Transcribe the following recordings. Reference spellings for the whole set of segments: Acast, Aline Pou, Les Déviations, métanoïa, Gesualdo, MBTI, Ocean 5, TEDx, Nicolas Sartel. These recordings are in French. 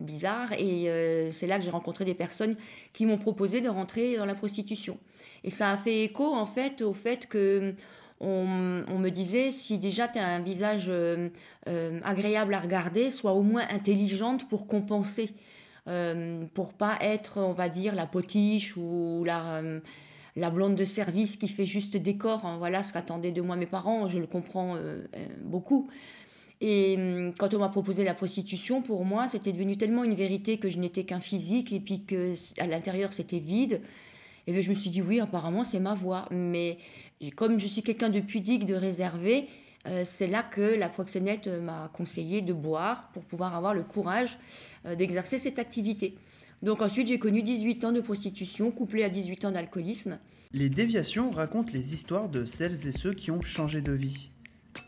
bizarres et c'est là que j'ai rencontré des personnes qui m'ont proposé de rentrer dans la prostitution. Et ça a fait écho en fait au fait que on me disait si déjà tu as un visage agréable à regarder, sois au moins intelligente pour compenser, pour pas être, on va dire, la potiche ou la blonde de service qui fait juste décor, hein. Voilà ce qu'attendaient de moi mes parents, je le comprends beaucoup. Et quand on m'a proposé la prostitution, pour moi, c'était devenu tellement une vérité que je n'étais qu'un physique et puis qu'à l'intérieur, c'était vide. Et bien, je me suis dit, oui, apparemment, c'est ma voie. Mais comme je suis quelqu'un de pudique, de réservé, c'est là que la proxénète m'a conseillé de boire pour pouvoir avoir le courage d'exercer cette activité. Donc ensuite, j'ai connu 18 ans de prostitution, couplée à 18 ans d'alcoolisme. Les déviations racontent les histoires de celles et ceux qui ont changé de vie.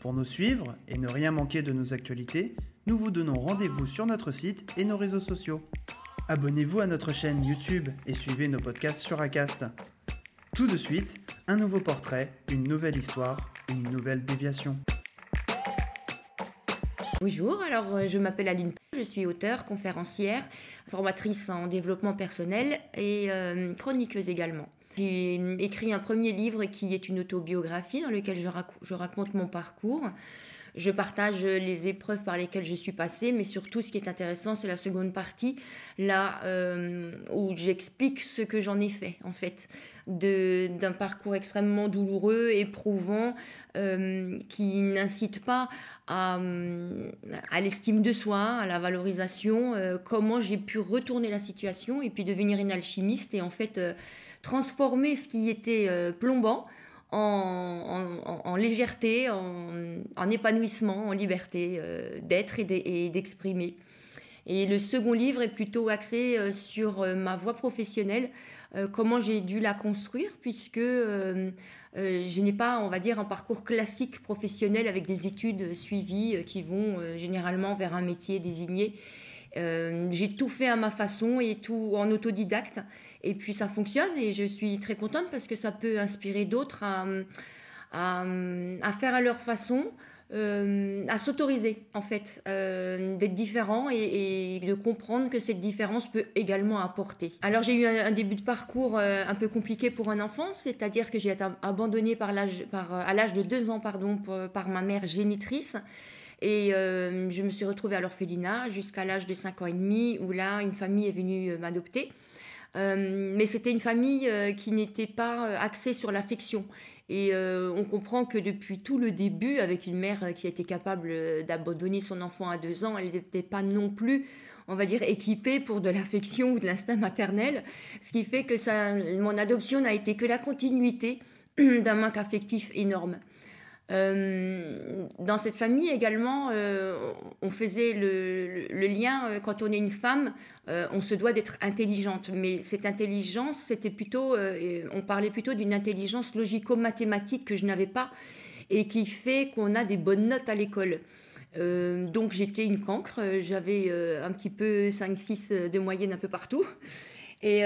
Pour nous suivre et ne rien manquer de nos actualités, nous vous donnons rendez-vous sur notre site et nos réseaux sociaux. Abonnez-vous à notre chaîne YouTube et suivez nos podcasts sur Acast. Tout de suite, un nouveau portrait, une nouvelle histoire, une nouvelle déviation. Bonjour, alors je m'appelle Aline Pou, je suis auteure, conférencière, formatrice en développement personnel et chroniqueuse également. J'ai écrit un premier livre qui est une autobiographie dans lequel je raconte mon parcours. Je partage les épreuves par lesquelles je suis passée, mais surtout ce qui est intéressant, c'est la seconde partie, là où j'explique ce que j'en ai fait, en fait, d'un parcours extrêmement douloureux, éprouvant, qui n'incite pas à l'estime de soi, à la valorisation, comment j'ai pu retourner la situation et puis devenir une alchimiste et en fait... transformer ce qui était plombant en légèreté, en épanouissement, en liberté d'être et d'exprimer. Et le second livre est plutôt axé sur ma voie professionnelle, comment j'ai dû la construire, puisque je n'ai pas, on va dire, un parcours classique professionnel avec des études suivies qui vont généralement vers un métier désigné. J'ai tout fait à ma façon et tout en autodidacte et puis ça fonctionne et je suis très contente parce que ça peut inspirer d'autres à faire à leur façon, à s'autoriser en fait, d'être différent et de comprendre que cette différence peut également apporter. Alors j'ai eu un début de parcours un peu compliqué pour un enfant, c'est-à-dire que j'ai été abandonnée à l'âge de 2 ans par ma mère génitrice. Et je me suis retrouvée à l'orphelinat jusqu'à l'âge de 5 ans et demi où là, une famille est venue m'adopter. Mais c'était une famille qui n'était pas axée sur l'affection. Et on comprend que depuis tout le début, avec une mère qui était capable d'abandonner son enfant à 2 ans, elle n'était pas non plus, on va dire, équipée pour de l'affection ou de l'instinct maternel. Ce qui fait que mon adoption n'a été que la continuité d'un manque affectif énorme. Dans cette famille également, on faisait le lien, quand on est une femme, on se doit d'être intelligente, mais cette intelligence, c'était plutôt, on parlait plutôt d'une intelligence logico-mathématique que je n'avais pas et qui fait qu'on a des bonnes notes à l'école. Donc j'étais une cancre, j'avais un petit peu 5-6 de moyenne un peu partout. Et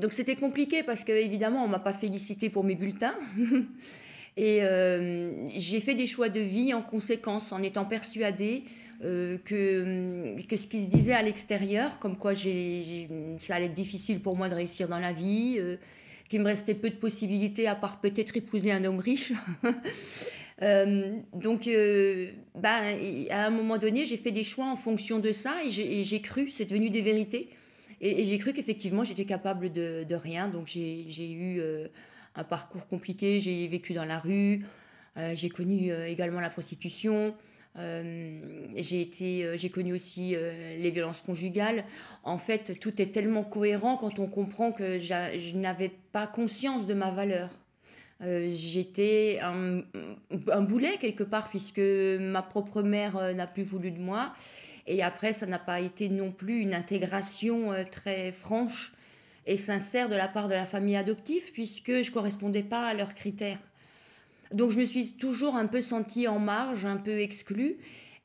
donc c'était compliqué parce qu'évidemment on ne m'a pas félicitée pour mes bulletins. Et j'ai fait des choix de vie en conséquence, en étant persuadée que ce qui se disait à l'extérieur, comme quoi ça allait être difficile pour moi de réussir dans la vie, qu'il me restait peu de possibilités à part peut-être épouser un homme riche. À un moment donné, j'ai fait des choix en fonction de ça et j'ai cru, c'est devenu des vérités. Et j'ai cru qu'effectivement, j'étais capable de rien, donc j'ai eu... un parcours compliqué, j'ai vécu dans la rue, J'ai connu également la prostitution. J'ai connu aussi les violences conjugales. En fait, tout est tellement cohérent quand on comprend que je n'avais pas conscience de ma valeur. J'étais un boulet quelque part, puisque ma propre mère n'a plus voulu de moi. Et après, ça n'a pas été non plus une intégration très franche et sincère de la part de la famille adoptive, puisque je ne correspondais pas à leurs critères. Donc, je me suis toujours un peu sentie en marge, un peu exclue.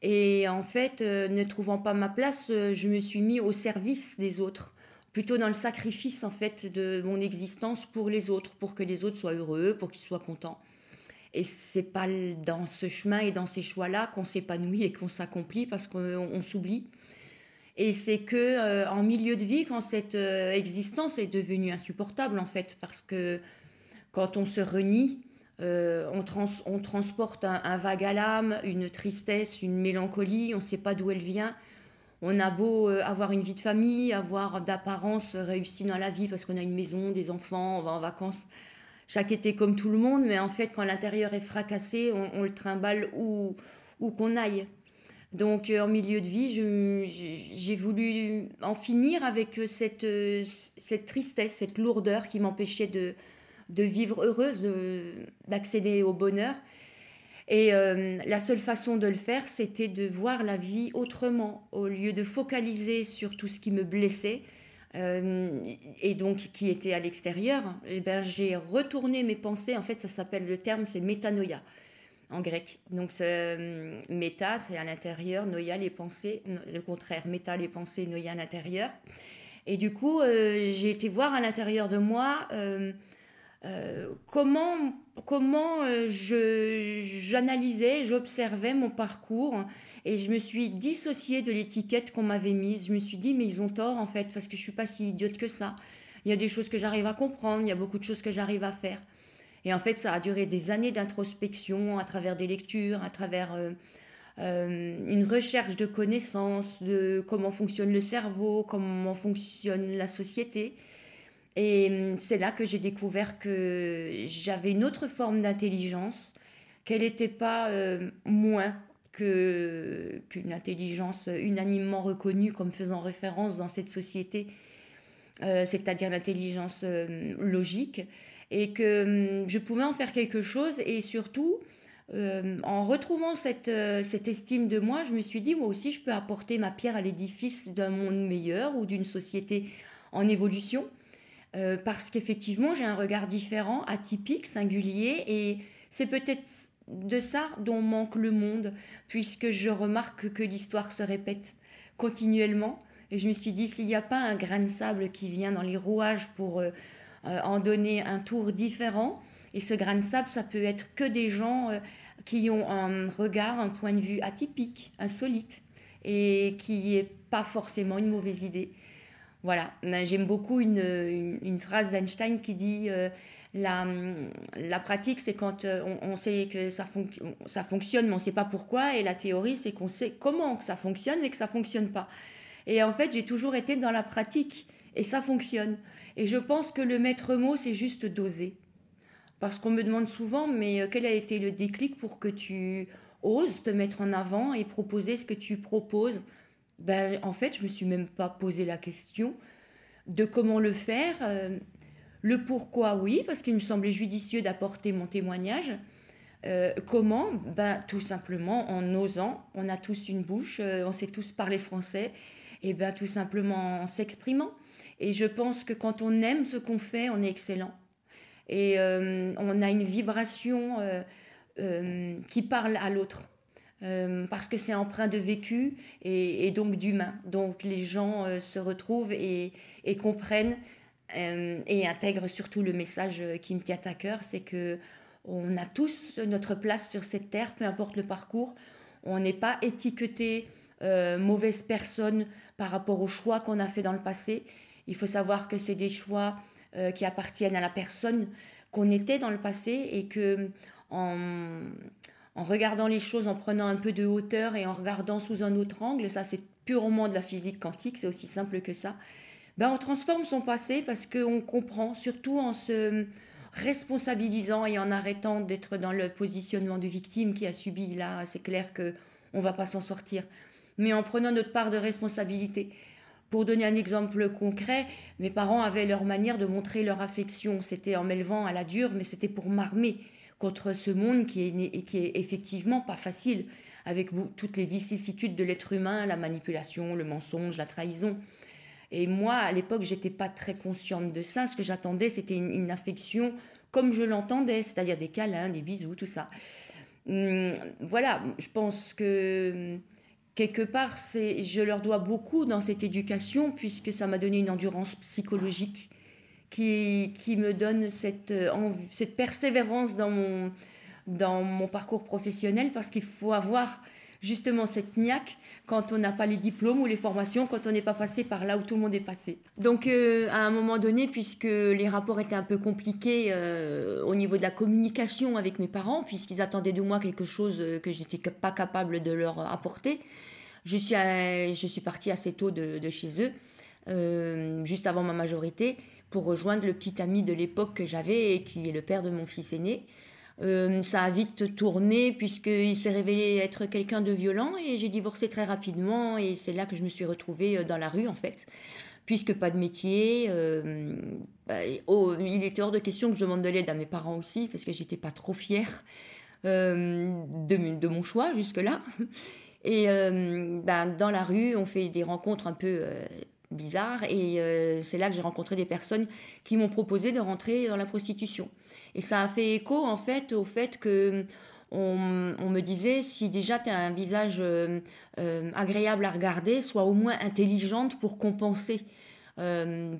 Et en fait, ne trouvant pas ma place, je me suis mise au service des autres, plutôt dans le sacrifice, en fait, de mon existence pour les autres, pour que les autres soient heureux, pour qu'ils soient contents. Et c'est pas dans ce chemin et dans ces choix-là qu'on s'épanouit et qu'on s'accomplit, parce qu'on s'oublie. Et c'est que en milieu de vie, quand cette existence est devenue insupportable, en fait, parce que quand on se renie, on transporte un vague à l'âme, une tristesse, une mélancolie, on ne sait pas d'où elle vient. On a beau avoir une vie de famille, avoir d'apparence réussie dans la vie parce qu'on a une maison, des enfants, on va en vacances chaque été comme tout le monde, mais en fait, quand l'intérieur est fracassé, on le trimballe où qu'on aille. Donc, en milieu de vie, j'ai voulu en finir avec cette tristesse, cette lourdeur qui m'empêchait de vivre heureuse, d'accéder au bonheur. Et la seule façon de le faire, c'était de voir la vie autrement, au lieu de focaliser sur tout ce qui me blessait, et donc qui était à l'extérieur. Et ben, j'ai retourné mes pensées. En fait, ça s'appelle, le terme, c'est métanoïa, en grec. Donc, méta, c'est à l'intérieur, noïa, les pensées, le contraire, méta, les pensées, noïa, à l'intérieur. Et du coup, j'ai été voir à l'intérieur de moi... comment j'analysais, j'observais mon parcours, et je me suis dissociée de l'étiquette qu'on m'avait mise. Je me suis dit, mais ils ont tort en fait, parce que je ne suis pas si idiote que ça. Il y a des choses que j'arrive à comprendre, il y a beaucoup de choses que j'arrive à faire. Et en fait, ça a duré des années d'introspection à travers des lectures, à travers une recherche de connaissances, de comment fonctionne le cerveau, comment fonctionne la société. Et c'est là que j'ai découvert que j'avais une autre forme d'intelligence, qu'elle n'était pas moins qu'une intelligence unanimement reconnue comme faisant référence dans cette société, c'est-à-dire l'intelligence logique, et que je pouvais en faire quelque chose. Et surtout, en retrouvant cette estime de moi, je me suis dit, moi aussi, je peux apporter ma pierre à l'édifice d'un monde meilleur ou d'une société en évolution. Parce qu'effectivement, j'ai un regard différent, atypique, singulier, et c'est peut-être de ça dont manque le monde, puisque je remarque que l'histoire se répète continuellement. Et je me suis dit, s'il n'y a pas un grain de sable qui vient dans les rouages pour en donner un tour différent, et ce grain de sable, ça peut être que des gens qui ont un regard, un point de vue atypique, insolite, et qui n'est pas forcément une mauvaise idée. Voilà, j'aime beaucoup une phrase d'Einstein qui dit la pratique, c'est quand on sait que ça fonctionne, mais on ne sait pas pourquoi. Et la théorie, c'est qu'on sait comment que ça fonctionne, mais que ça ne fonctionne pas. Et en fait, j'ai toujours été dans la pratique et ça fonctionne. Et je pense que le maître mot, c'est juste doser. Parce qu'on me demande souvent, mais quel a été le déclic pour que tu oses te mettre en avant et proposer ce que tu proposes? Ben, en fait, je ne me suis même pas posé la question de comment le faire. Le pourquoi, oui, parce qu'il me semblait judicieux d'apporter mon témoignage. Comment ? Ben, tout simplement en osant. On a tous une bouche, on sait tous parler français. Et ben, tout simplement en s'exprimant. Et je pense que quand on aime ce qu'on fait, on est excellent. Et on a une vibration qui parle à l'autre. Parce que c'est empreint de vécu et donc d'humain. Donc les gens se retrouvent et comprennent et intègrent surtout le message qui me tient à cœur, c'est qu'on a tous notre place sur cette terre, peu importe le parcours. On n'est pas étiqueté mauvaise personne par rapport aux choix qu'on a fait dans le passé. Il faut savoir que c'est des choix qui appartiennent à la personne qu'on était dans le passé, et que en regardant les choses, en prenant un peu de hauteur et en regardant sous un autre angle, ça c'est purement de la physique quantique, c'est aussi simple que ça, ben on transforme son passé parce qu'on comprend, surtout en se responsabilisant et en arrêtant d'être dans le positionnement de victime qui a subi, là, c'est clair qu'on ne va pas s'en sortir. Mais en prenant notre part de responsabilité. Pour donner un exemple concret, mes parents avaient leur manière de montrer leur affection. C'était en m'élevant à la dure, mais c'était pour m'armer contre ce monde qui est effectivement pas facile, avec toutes les vicissitudes de l'être humain, la manipulation, le mensonge, la trahison. Et moi, à l'époque, j'étais pas très consciente de ça. Ce que j'attendais, c'était une affection comme je l'entendais, c'est-à-dire des câlins, des bisous, tout ça. Voilà, je pense que... quelque part, je leur dois beaucoup dans cette éducation, puisque ça m'a donné une endurance psychologique qui me donne cette persévérance dans mon parcours professionnel, parce qu'il faut avoir justement cette niaque quand on n'a pas les diplômes ou les formations, quand on n'est pas passé par là où tout le monde est passé. Donc à un moment donné, puisque les rapports étaient un peu compliqués au niveau de la communication avec mes parents, puisqu'ils attendaient de moi quelque chose que je n'étais pas capable de leur apporter, je suis partie assez tôt de chez eux, juste avant ma majorité, pour rejoindre le petit ami de l'époque que j'avais, et qui est le père de mon fils aîné. Ça a vite tourné, puisqu'il s'est révélé être quelqu'un de violent, et j'ai divorcé très rapidement, et c'est là que je me suis retrouvée dans la rue en fait, puisque pas de métier, il était hors de question que je demande de l'aide à mes parents aussi, parce que j'étais pas trop fière de mon choix jusque là. Et dans la rue on fait des rencontres un peu bizarres, et c'est là que j'ai rencontré des personnes qui m'ont proposé de rentrer dans la prostitution. Et ça a fait écho, en fait, au fait qu'on me disait, si déjà tu as un visage agréable à regarder, sois au moins intelligente pour compenser,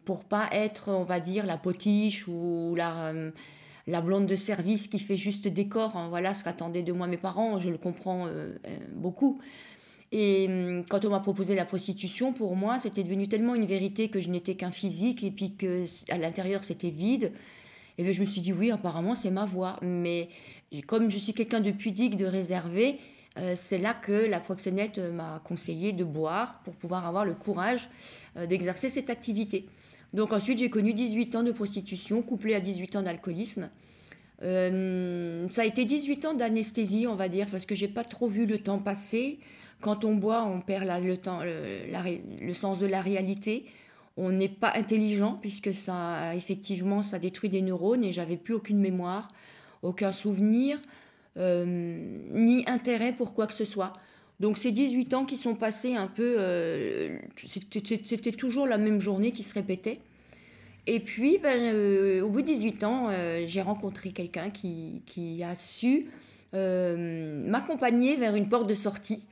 pour pas être, on va dire, la potiche ou la blonde de service qui fait juste décor, hein. Voilà ce qu'attendaient de moi mes parents, je le comprends beaucoup. Et quand on m'a proposé la prostitution, pour moi, c'était devenu tellement une vérité que je n'étais qu'un physique, et puis qu'à l'intérieur, c'était vide. Et bien, je me suis dit, oui, apparemment, c'est ma voie. Mais comme je suis quelqu'un de pudique, de réservé, c'est là que la proxénète m'a conseillé de boire pour pouvoir avoir le courage d'exercer cette activité. Donc ensuite, j'ai connu 18 ans de prostitution, couplée à 18 ans d'alcoolisme. Ça a été 18 ans d'anesthésie, on va dire, parce que je n'ai pas trop vu le temps passer. Quand on boit, on perd le sens de la réalité. On n'est pas intelligent, puisque ça, effectivement, ça détruit des neurones, et j'avais plus aucune mémoire, aucun souvenir, ni intérêt pour quoi que ce soit. Donc ces 18 ans qui sont passés un peu, c'était toujours la même journée qui se répétait. Et puis, au bout de 18 ans, j'ai rencontré quelqu'un qui a su m'accompagner vers une porte de sortie,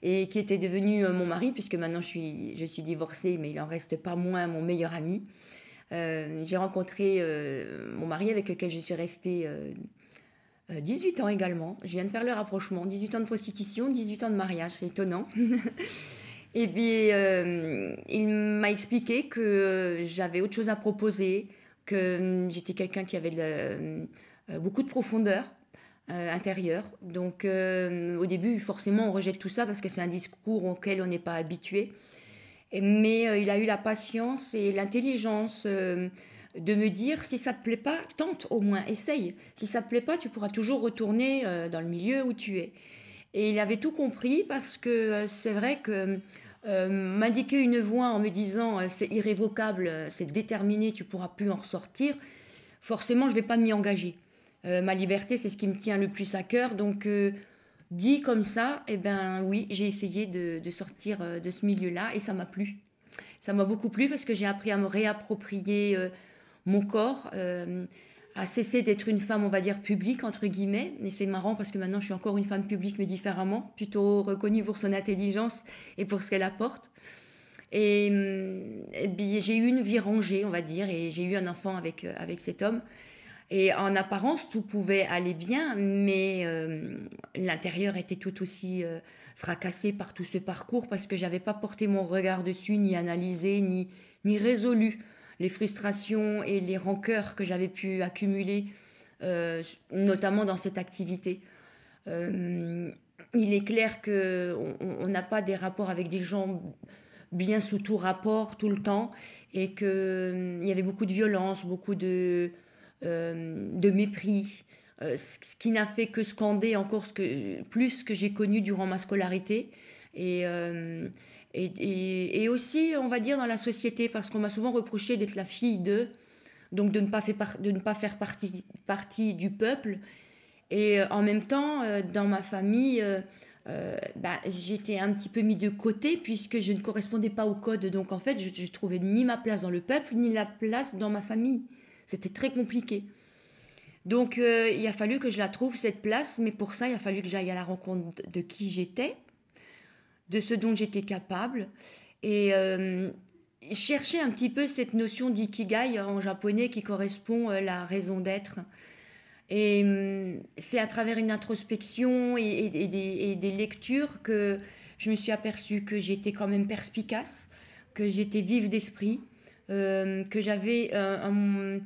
et qui était devenu mon mari, puisque maintenant je suis divorcée, mais il n'en reste pas moins mon meilleur ami. J'ai rencontré mon mari, avec lequel je suis restée 18 ans également. Je viens de faire le rapprochement, 18 ans de prostitution, 18 ans de mariage, c'est étonnant. Et puis il m'a expliqué que j'avais autre chose à proposer, que j'étais quelqu'un qui avait beaucoup de profondeur intérieur. Donc au début, forcément, on rejette tout ça parce que c'est un discours auquel on n'est pas habitué. Mais il a eu la patience et l'intelligence de me dire, si ça te plaît pas, tente au moins, essaye. Si ça te plaît pas, tu pourras toujours retourner dans le milieu où tu es. Et il avait tout compris, parce que c'est vrai que m'indiquer une voie en me disant c'est irrévocable, c'est déterminé, tu pourras plus en ressortir, forcément, je vais pas m'y engager. Ma liberté, c'est ce qui me tient le plus à cœur. Donc, dit comme ça, eh ben oui, j'ai essayé de sortir de ce milieu-là, et ça m'a plu. Ça m'a beaucoup plu, parce que j'ai appris à me réapproprier mon corps, à cesser d'être une femme, on va dire, publique, entre guillemets. Et c'est marrant, parce que maintenant, je suis encore une femme publique, mais différemment, plutôt reconnue pour son intelligence et pour ce qu'elle apporte. Et bien, j'ai eu une vie rangée, on va dire, et j'ai eu un enfant avec cet homme. Et en apparence, tout pouvait aller bien, mais l'intérieur était tout aussi fracassé par tout ce parcours, parce que je n'avais pas porté mon regard dessus, ni analysé, ni résolu les frustrations et les rancœurs que j'avais pu accumuler, notamment dans cette activité. Il est clair qu'on n'a pas des rapports avec des gens bien sous tout rapport, tout le temps, et qu'il y avait beaucoup de violence, beaucoup de... de mépris, ce qui n'a fait que scander encore plus ce que j'ai connu durant ma scolarité. Et aussi, on va dire, dans la société, parce qu'on m'a souvent reproché d'être la fille de, donc de ne pas faire partie du peuple. Et en même temps, dans ma famille, j'étais un petit peu mise de côté puisque je ne correspondais pas au code. Donc en fait, je ne trouvais ni ma place dans le peuple, ni la place dans ma famille. C'était très compliqué. Donc il a fallu que je la trouve, cette place. Mais pour ça, il a fallu que j'aille à la rencontre de qui j'étais, de ce dont j'étais capable, et chercher un petit peu cette notion d'ikigai en japonais qui correspond à la raison d'être. Et c'est à travers une introspection et des lectures que je me suis aperçue que j'étais quand même perspicace, que j'étais vive d'esprit, que j'avais une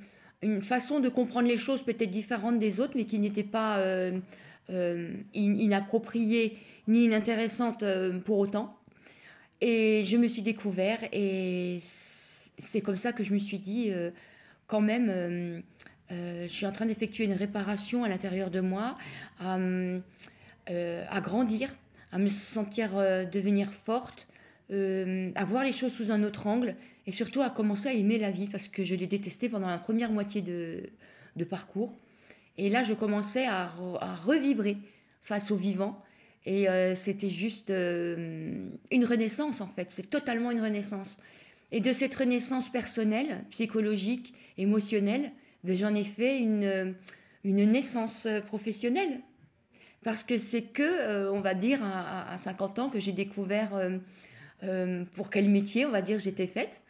façon de comprendre les choses peut-être différente des autres, mais qui n'était pas inappropriée ni inintéressante pour autant. Et je me suis découverte, et c'est comme ça que je me suis dit quand même, je suis en train d'effectuer une réparation à l'intérieur de moi, à grandir, à me sentir devenir forte, à voir les choses sous un autre angle, et surtout à commencer à aimer la vie, parce que je l'ai détestée pendant la première moitié de parcours. Et là, je commençais à revibrer face au vivant. Et c'était juste une renaissance, en fait. C'est totalement une renaissance. Et de cette renaissance personnelle, psychologique, émotionnelle, j'en ai fait une naissance professionnelle. Parce que c'est que, on va dire, à 50 ans, que j'ai découvert pour quel métier, on va dire, j'étais faite.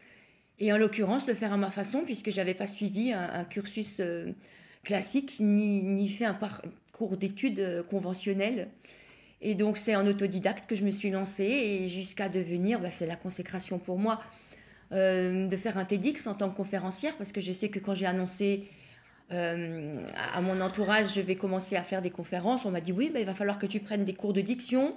Et en l'occurrence, le faire à ma façon, puisque je n'avais pas suivi un cursus classique, ni fait un parcours d'études conventionnelles. Et donc, c'est en autodidacte que je me suis lancée, et jusqu'à devenir, c'est la consécration pour moi, de faire un TEDx en tant que conférencière, parce que je sais que quand j'ai annoncé à mon entourage, je vais commencer à faire des conférences, on m'a dit, oui, il va falloir que tu prennes des cours de diction,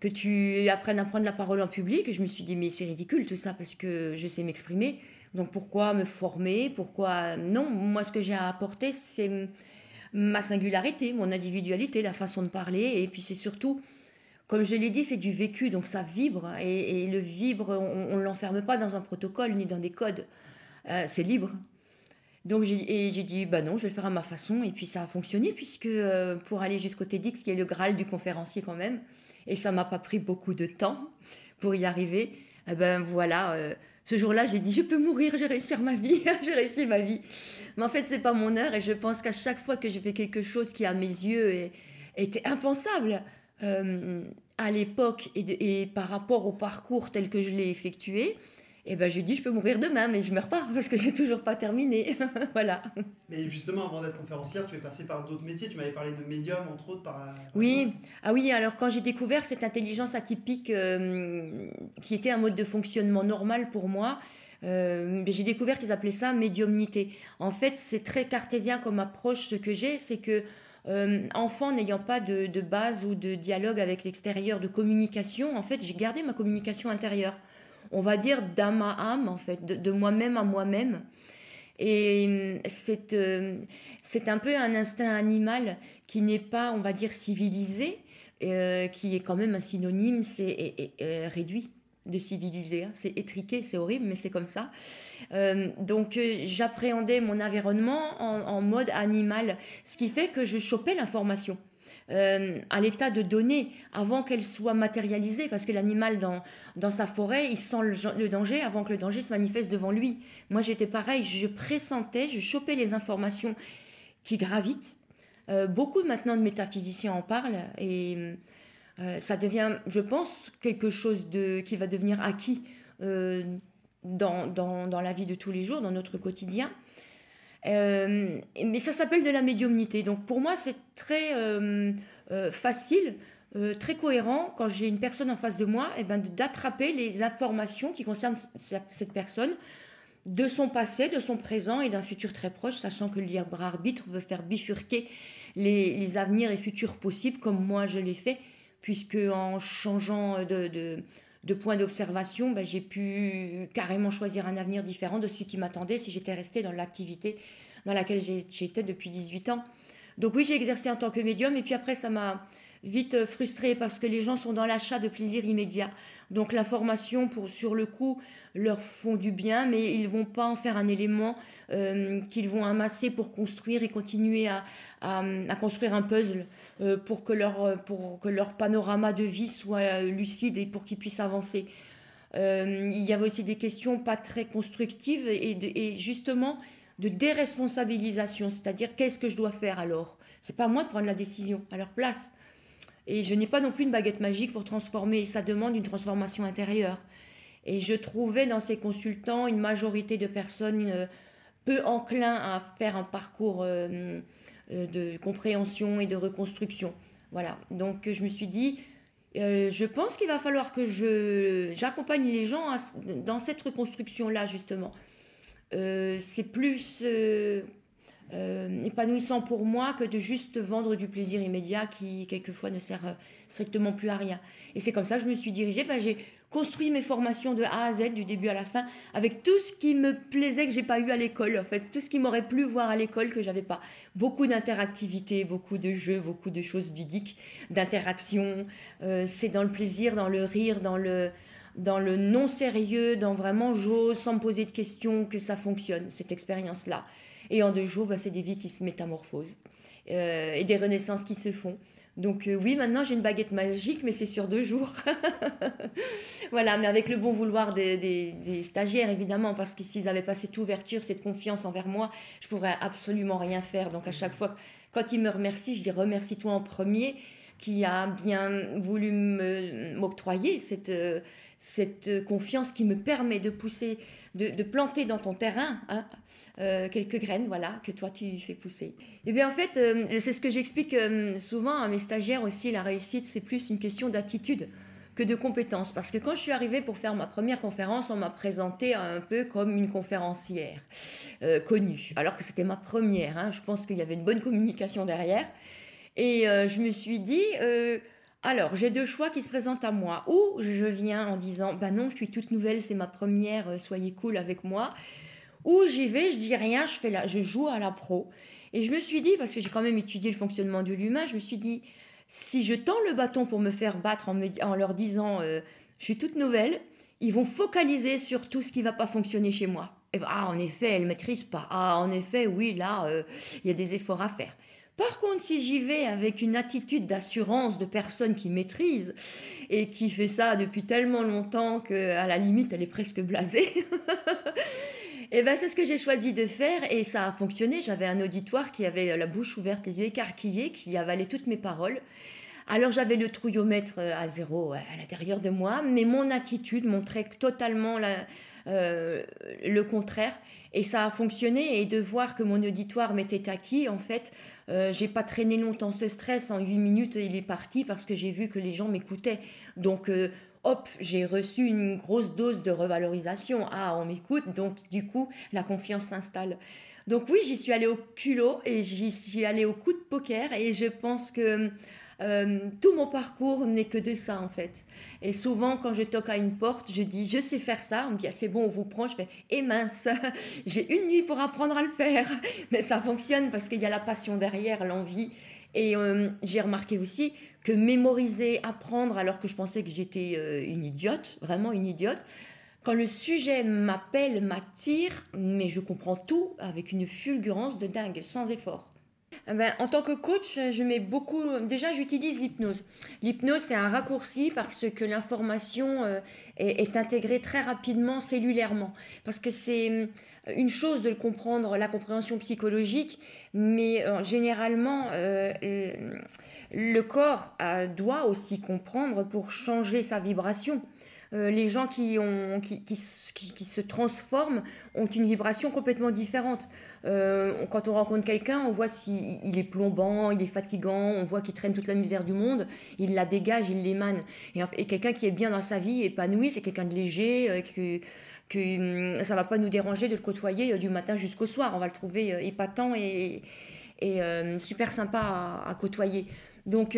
que tu apprennes à prendre la parole en public. Et je me suis dit, mais c'est ridicule tout ça, parce que je sais m'exprimer, donc pourquoi me former, pourquoi... Non, moi, ce que j'ai à apporter, c'est ma singularité, mon individualité, la façon de parler. Et puis c'est surtout, comme je l'ai dit, c'est du vécu, donc ça vibre. Et le vibre, on ne l'enferme pas dans un protocole ni dans des codes. C'est libre. Donc j'ai dit, non, je vais le faire à ma façon. Et puis ça a fonctionné, puisque pour aller jusqu'au TEDx, qui est le Graal du conférencier quand même, et ça ne m'a pas pris beaucoup de temps pour y arriver, ce jour-là, j'ai dit, je peux mourir, j'ai réussi ma vie, j'ai réussi ma vie. Mais en fait, c'est pas mon heure, et je pense qu'à chaque fois que j'ai fait quelque chose qui, à mes yeux, était impensable à l'époque et par rapport au parcours tel que je l'ai effectué, je dis, je peux mourir demain, mais je meurs pas, parce que j'ai toujours pas terminé. Voilà. Mais justement, avant d'être conférencière, tu es passée par d'autres métiers. Tu m'avais parlé de médium, entre autres. Oui. Ah oui, alors quand j'ai découvert cette intelligence atypique, qui était un mode de fonctionnement normal pour moi, j'ai découvert qu'ils appelaient ça médiumnité. En fait, c'est très cartésien comme approche. Ce que j'ai, c'est que enfant, n'ayant pas de base ou de dialogue avec l'extérieur, de communication, en fait, j'ai gardé ma communication intérieure. On va dire d'âme à âme, en fait, de moi-même à moi-même. Et c'est un peu un instinct animal qui n'est pas, on va dire, civilisé, qui est quand même un synonyme, c'est réduit de civilisé. Hein. C'est étriqué, c'est horrible, mais c'est comme ça. Donc, j'appréhendais mon environnement en mode animal, ce qui fait que je chopais l'information. À l'état de données avant qu'elle soit matérialisée, parce que l'animal dans sa forêt, il sent le danger avant que le danger se manifeste devant lui. Moi, j'étais pareil, je pressentais, je chopais les informations qui gravitent. Beaucoup maintenant de métaphysiciens en parlent, et ça devient, je pense, quelque chose qui va devenir acquis dans la vie de tous les jours, dans notre quotidien. Mais ça s'appelle de la médiumnité. Donc pour moi, c'est très facile, très cohérent, quand j'ai une personne en face de moi, d'attraper les informations qui concernent cette personne, de son passé, de son présent et d'un futur très proche, sachant que le libre arbitre veut faire bifurquer les avenirs et futurs possibles, comme moi je l'ai fait, puisque en changeant de point d'observation, j'ai pu carrément choisir un avenir différent de celui qui m'attendait si j'étais restée dans l'activité dans laquelle j'étais depuis 18 ans. Donc oui, j'ai exercé en tant que médium et puis après ça m'a vite frustrée parce que les gens sont dans l'achat de plaisir immédiat. Donc l'information sur le coup leur font du bien, mais ils ne vont pas en faire un élément qu'ils vont amasser pour construire et continuer à construire un puzzle pour que leur panorama de vie soit lucide et pour qu'ils puissent avancer. Il y avait aussi des questions pas très constructives et justement de déresponsabilisation, c'est-à-dire qu'est-ce que je dois faire alors ? C'est pas à moi de prendre la décision à leur place. Et je n'ai pas non plus une baguette magique pour transformer, ça demande une transformation intérieure. Et je trouvais dans ces consultants une majorité de personnes peu enclins à faire un parcours de compréhension et de reconstruction. Voilà, donc je me suis dit, je pense qu'il va falloir que j'accompagne les gens dans cette reconstruction-là justement. C'est plus épanouissant pour moi que de juste vendre du plaisir immédiat qui quelquefois ne sert strictement plus à rien. Et c'est comme ça que je me suis dirigée, j'ai construit mes formations de A à Z, du début à la fin, avec tout ce qui me plaisait que j'ai pas eu à l'école, en fait, tout ce qui m'aurait plu voir à l'école que j'avais pas. Beaucoup d'interactivité, beaucoup de jeux, beaucoup de choses ludiques, d'interaction, c'est dans le plaisir, dans le rire, dans le non-sérieux, dans vraiment j'ose, sans me poser de questions, que ça fonctionne, cette expérience-là. Et en 2 jours, c'est des vies qui se métamorphosent et des renaissances qui se font. Donc oui, maintenant, j'ai une baguette magique, mais c'est sur 2 jours. Voilà, mais avec le bon vouloir des stagiaires, évidemment, parce que s'ils avaient pas cette ouverture, cette confiance envers moi, je pourrais absolument rien faire. Donc à chaque fois, quand ils me remercient, je dis « remercie-toi en premier », qui a bien voulu m'octroyer cette confiance qui me permet de pousser, de planter dans ton terrain quelques graines, voilà, que toi tu fais pousser. Et bien en fait, c'est ce que j'explique souvent à mes stagiaires aussi, la réussite c'est plus une question d'attitude que de compétences. Parce que quand je suis arrivée pour faire ma première conférence, on m'a présentée un peu comme une conférencière connue, alors que c'était ma première, je pense qu'il y avait une bonne communication derrière. Et je me suis dit, alors j'ai 2 choix qui se présentent à moi. Ou je viens en disant, non, je suis toute nouvelle, c'est ma première, soyez cool avec moi. Ou j'y vais, je dis rien, je joue à la pro. Et je me suis dit, parce que j'ai quand même étudié le fonctionnement de l'humain, je me suis dit, si je tends le bâton pour me faire battre en leur disant, je suis toute nouvelle, ils vont focaliser sur tout ce qui ne va pas fonctionner chez moi. Et, en effet, elle ne maîtrise pas. En effet, oui, là, il y a des efforts à faire. Par contre, si j'y vais avec une attitude d'assurance de personne qui maîtrise et qui fait ça depuis tellement longtemps qu'à la limite, elle est presque blasée, et c'est ce que j'ai choisi de faire et ça a fonctionné. J'avais un auditoire qui avait la bouche ouverte, les yeux écarquillés, qui avalait toutes mes paroles. Alors, j'avais le trouillomètre à 0 à l'intérieur de moi, mais mon attitude montrait totalement le contraire. Et ça a fonctionné. Et de voir que mon auditoire m'était acquis, en fait, j'ai pas traîné longtemps ce stress. En 8 minutes, il est parti parce que j'ai vu que les gens m'écoutaient. Donc, hop, j'ai reçu une grosse dose de revalorisation. On m'écoute. Donc, du coup, la confiance s'installe. Donc oui, j'y suis allée au culot et j'y suis allée au coup de poker. Et je pense que tout mon parcours n'est que de ça en fait. Et souvent quand je toque à une porte, je dis je sais faire ça, on me dit c'est bon on vous prend, je fais mince, j'ai une nuit pour apprendre à le faire, mais ça fonctionne parce qu'il y a la passion derrière, l'envie. Et j'ai remarqué aussi que mémoriser, apprendre alors que je pensais que j'étais une idiote, vraiment une idiote, quand le sujet m'appelle, m'attire, mais je comprends tout avec une fulgurance de dingue, sans effort. En tant que coach, je mets beaucoup. Déjà, j'utilise l'hypnose. L'hypnose, c'est un raccourci parce que l'information est intégrée très rapidement, cellulairement. Parce que c'est une chose de le comprendre, la compréhension psychologique, mais généralement, le corps doit aussi comprendre pour changer sa vibration. Les gens qui se transforment ont une vibration complètement différente. Quand on rencontre quelqu'un, on voit s'il est plombant, il est fatigant, on voit qu'il traîne toute la misère du monde, il la dégage, il l'émane. Et quelqu'un qui est bien dans sa vie, épanoui, c'est quelqu'un de léger, que ça ne va pas nous déranger de le côtoyer du matin jusqu'au soir. On va le trouver épatant et super sympa à côtoyer. Donc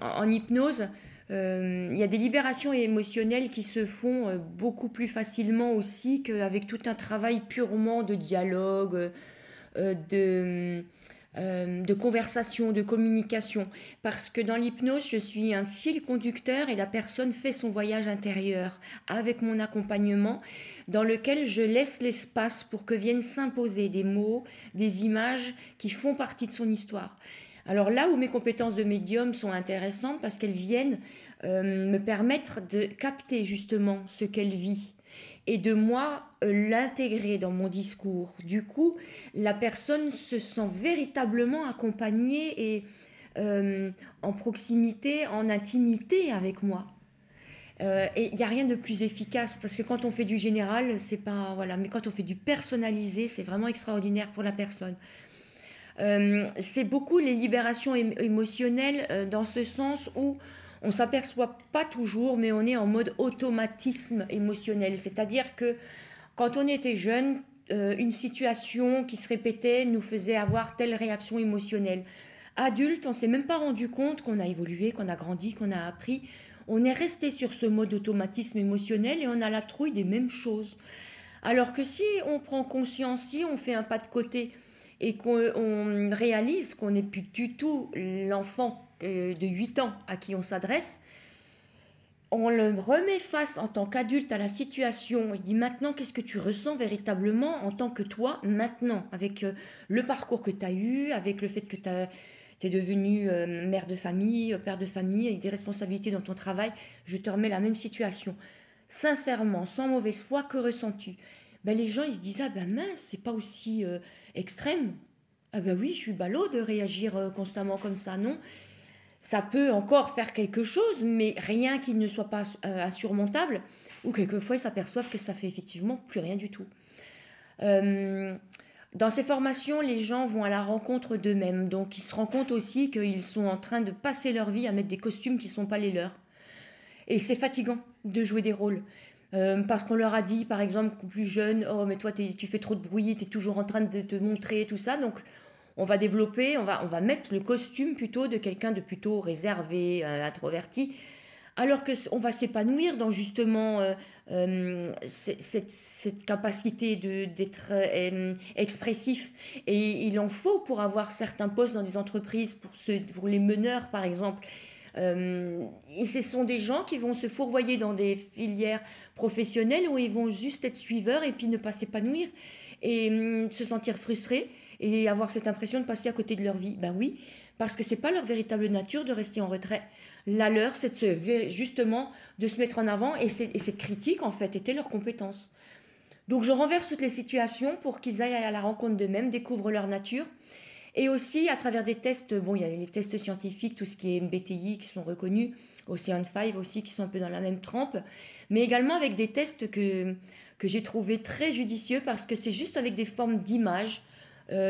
en hypnose, il y a des libérations émotionnelles qui se font beaucoup plus facilement aussi qu'avec tout un travail purement de dialogue, de conversation, de communication, parce que dans l'hypnose, je suis un fil conducteur et la personne fait son voyage intérieur avec mon accompagnement, dans lequel je laisse l'espace pour que viennent s'imposer des mots, des images qui font partie de son histoire. Alors là où mes compétences de médium sont intéressantes, parce qu'elles viennent me permettre de capter justement ce qu'elle vit et de moi l'intégrer dans mon discours. Du coup, la personne se sent véritablement accompagnée et en proximité, en intimité avec moi. Et il n'y a rien de plus efficace, parce que quand on fait du général, c'est pas voilà, mais quand on fait du personnalisé, c'est vraiment extraordinaire pour la personne. C'est beaucoup les libérations émotionnelles dans ce sens où on ne s'aperçoit pas toujours, mais on est en mode automatisme émotionnel. C'est-à-dire que quand on était jeune, une situation qui se répétait nous faisait avoir telle réaction émotionnelle. Adulte, on ne s'est même pas rendu compte qu'on a évolué, qu'on a grandi, qu'on a appris. On est resté sur ce mode d'automatisme émotionnel et on a la trouille des mêmes choses. Alors que si on prend conscience, si on fait un pas de côté et qu'on réalise qu'on n'est plus du tout l'enfant de 8 ans à qui on s'adresse, on le remet face en tant qu'adulte à la situation. Il dit maintenant, qu'est-ce que tu ressens véritablement en tant que toi maintenant, avec le parcours que tu as eu, avec le fait que tu es devenu mère de famille, père de famille, avec des responsabilités dans ton travail. Je te remets la même situation. Sincèrement, sans mauvaise foi, que ressens-tu ? Ben, les gens, ils se disent « Ah ben mince, c'est pas aussi extrême. Ah ben oui, je suis ballot de réagir constamment comme ça, non ?» Ça peut encore faire quelque chose, mais rien qui ne soit pas insurmontable, ou quelquefois ils s'aperçoivent que ça fait effectivement plus rien du tout. Dans ces formations, les gens vont à la rencontre d'eux-mêmes, donc ils se rendent compte aussi qu'ils sont en train de passer leur vie à mettre des costumes qui ne sont pas les leurs. Et c'est fatigant de jouer des rôles. Parce qu'on leur a dit, par exemple, plus jeune, « Oh, mais toi, tu fais trop de bruit, tu es toujours en train de te montrer, tout ça. » Donc, on va développer, on va mettre le costume plutôt de quelqu'un de plutôt réservé, introverti, alors qu'on va s'épanouir dans justement cette capacité d'être expressif. Et il en faut pour avoir certains postes dans des entreprises, pour les meneurs, par exemple. Et ce sont des gens qui vont se fourvoyer dans des filières professionnelles où ils vont juste être suiveurs et puis ne pas s'épanouir et se sentir frustrés et avoir cette impression de passer à côté de leur vie. Ben oui, parce que c'est pas leur véritable nature de rester en retrait. La leur, c'est justement de se mettre en avant, et cette critique en fait était leur compétence. Donc je renverse toutes les situations pour qu'ils aillent à la rencontre d'eux-mêmes, découvrent leur nature. Et aussi, à travers des tests, bon, il y a les tests scientifiques, tout ce qui est MBTI qui sont reconnus, Ocean 5 aussi, qui sont un peu dans la même trempe, mais également avec des tests que j'ai trouvé très judicieux, parce que c'est juste avec des formes d'images,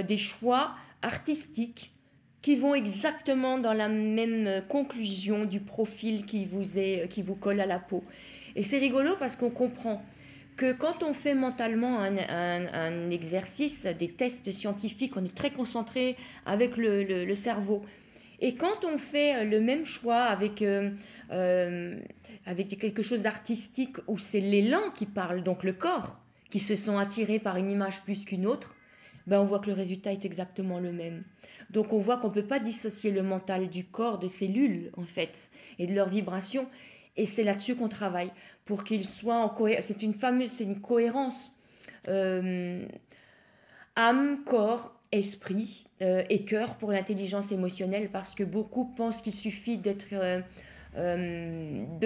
des choix artistiques qui vont exactement dans la même conclusion du profil qui vous colle à la peau. Et c'est rigolo parce qu'on comprend que quand on fait mentalement un exercice, des tests scientifiques, on est très concentré avec le cerveau. Et quand on fait le même choix avec quelque chose d'artistique, où c'est l'élan qui parle, donc le corps, qui se sent attiré par une image plus qu'une autre, ben on voit que le résultat est exactement le même. Donc on voit qu'on ne peut pas dissocier le mental du corps, des cellules en fait, et de leurs vibrations. Et c'est là-dessus qu'on travaille, pour qu'ils soient en cohérence. C'est une cohérence âme, corps, esprit et cœur pour l'intelligence émotionnelle, parce que beaucoup pensent qu'il suffit de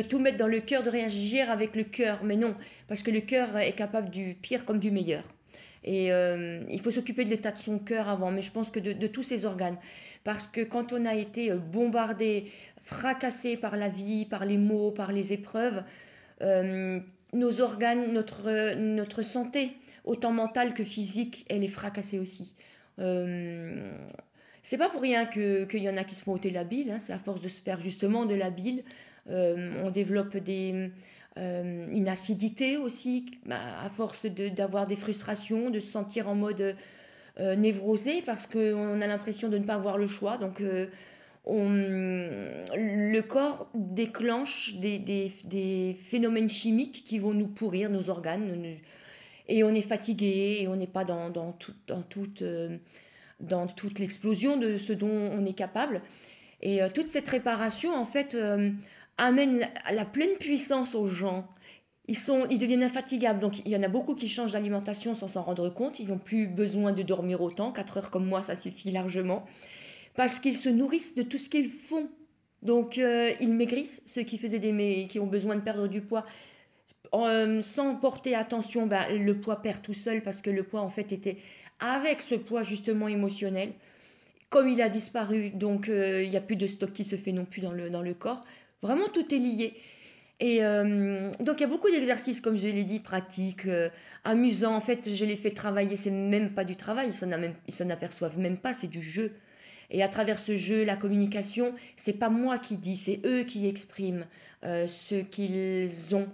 tout mettre dans le cœur, de réagir avec le cœur. Mais non, parce que le cœur est capable du pire comme du meilleur. Et il faut s'occuper de l'état de son cœur avant, mais je pense que de tous ses organes, parce que quand on a été bombardé, fracassé par la vie, par les maux, par les épreuves, nos organes, notre santé, autant mentale que physique, elle est fracassée aussi. C'est pas pour rien qu'il y en a qui se font ôter la bile, hein, c'est à force de se faire justement de la bile. On développe une acidité aussi, à force d'avoir des frustrations, de se sentir en mode névrosé, parce qu'on a l'impression de ne pas avoir le choix. Donc le corps déclenche des phénomènes chimiques qui vont nous pourrir nos organes. et on est fatigué et on n'est pas dans toute l'explosion de ce dont on est capable. Et toute cette réparation, en fait, amène la pleine puissance aux gens. Ils deviennent infatigables. Donc, il y en a beaucoup qui changent d'alimentation sans s'en rendre compte. Ils n'ont plus besoin de dormir autant. 4 heures comme moi, ça suffit largement. Parce qu'ils se nourrissent de tout ce qu'ils font. Donc, ils maigrissent. Ceux qui ont besoin de perdre du poids, sans porter attention, le poids perd tout seul. Parce que le poids, en fait, était avec ce poids, justement, émotionnel. Comme il a disparu, donc il n'y a plus de stock qui se fait non plus dans le corps. Vraiment, tout est lié. Et donc, il y a beaucoup d'exercices, comme je l'ai dit, pratiques, amusants. En fait, je les fais travailler. C'est même pas du travail. Ils s'en aperçoivent même pas. C'est du jeu. Et à travers ce jeu, la communication, c'est pas moi qui dis, c'est eux qui expriment ce qu'ils ont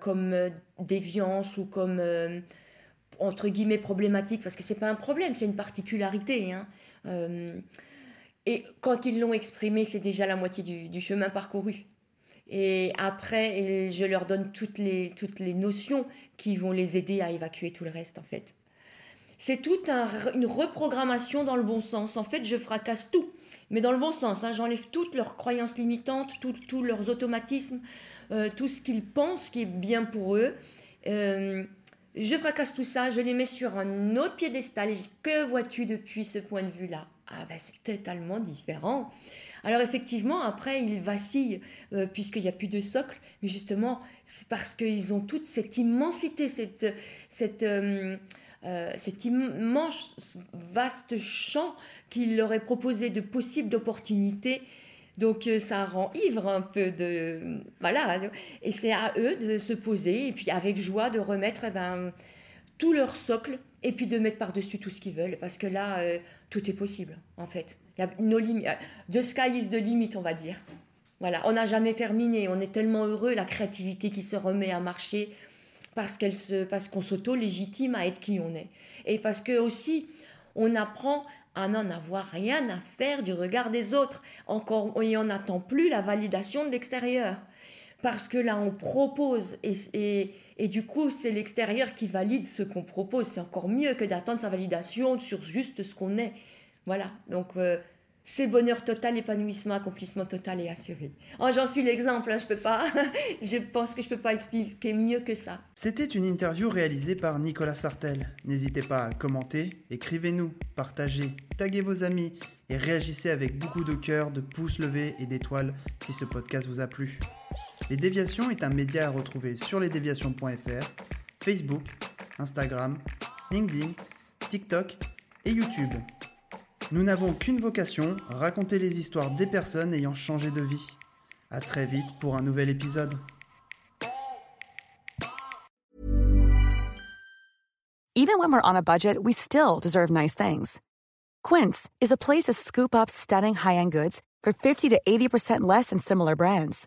comme déviance ou comme entre guillemets problématique, parce que c'est pas un problème, c'est une particularité. Et quand ils l'ont exprimé, c'est déjà la moitié du chemin parcouru. Et après, je leur donne toutes les notions qui vont les aider à évacuer tout le reste, en fait. C'est toute une reprogrammation dans le bon sens. En fait, je fracasse tout, mais dans le bon sens. J'enlève toutes leurs croyances limitantes, tous leurs automatismes, tout ce qu'ils pensent qui est bien pour eux. Je fracasse tout ça, je les mets sur un autre piédestal. Et que vois-tu depuis ce point de vue-là ? C'est totalement différent. Alors effectivement, après, ils vacillent puisqu'il n'y a plus de socle. Mais justement, c'est parce qu'ils ont toute cette immensité, cet immense vaste champ qu'il leur est proposé de possibles d'opportunités. Donc ça rend ivre un peu de... Voilà, et c'est à eux de se poser et puis avec joie de remettre tout leur socle et puis de mettre par-dessus tout ce qu'ils veulent. Parce que là, tout est possible, en fait. Il y a nos limites. The sky is the limit, on va dire. Voilà, on n'a jamais terminé. On est tellement heureux, la créativité qui se remet à marcher parce qu'on s'auto-légitime à être qui on est. Et parce que aussi, on apprend à n'en avoir rien à faire du regard des autres. Et on n'attend plus la validation de l'extérieur. Parce que là, on propose et du coup, c'est l'extérieur qui valide ce qu'on propose. C'est encore mieux que d'attendre sa validation sur juste ce qu'on est. Voilà, donc c'est bonheur total, épanouissement, accomplissement total et assuré. J'en suis l'exemple, je peux pas. Je pense que je peux pas expliquer mieux que ça. C'était une interview réalisée par Nicolas Sartel. N'hésitez pas à commenter, écrivez-nous, partagez, taguez vos amis et réagissez avec beaucoup de cœur, de pouces levés et d'étoiles si ce podcast vous a plu. Les Déviations est un média à retrouver sur lesdéviations.fr, Facebook, Instagram, LinkedIn, TikTok et YouTube. Nous n'avons qu'une vocation, raconter les histoires des personnes ayant changé de vie. À très vite pour un nouvel épisode. Even when we're on a budget, we still deserve nice things. Quince is a place to scoop up stunning high-end goods for 50 to 80% less than similar brands.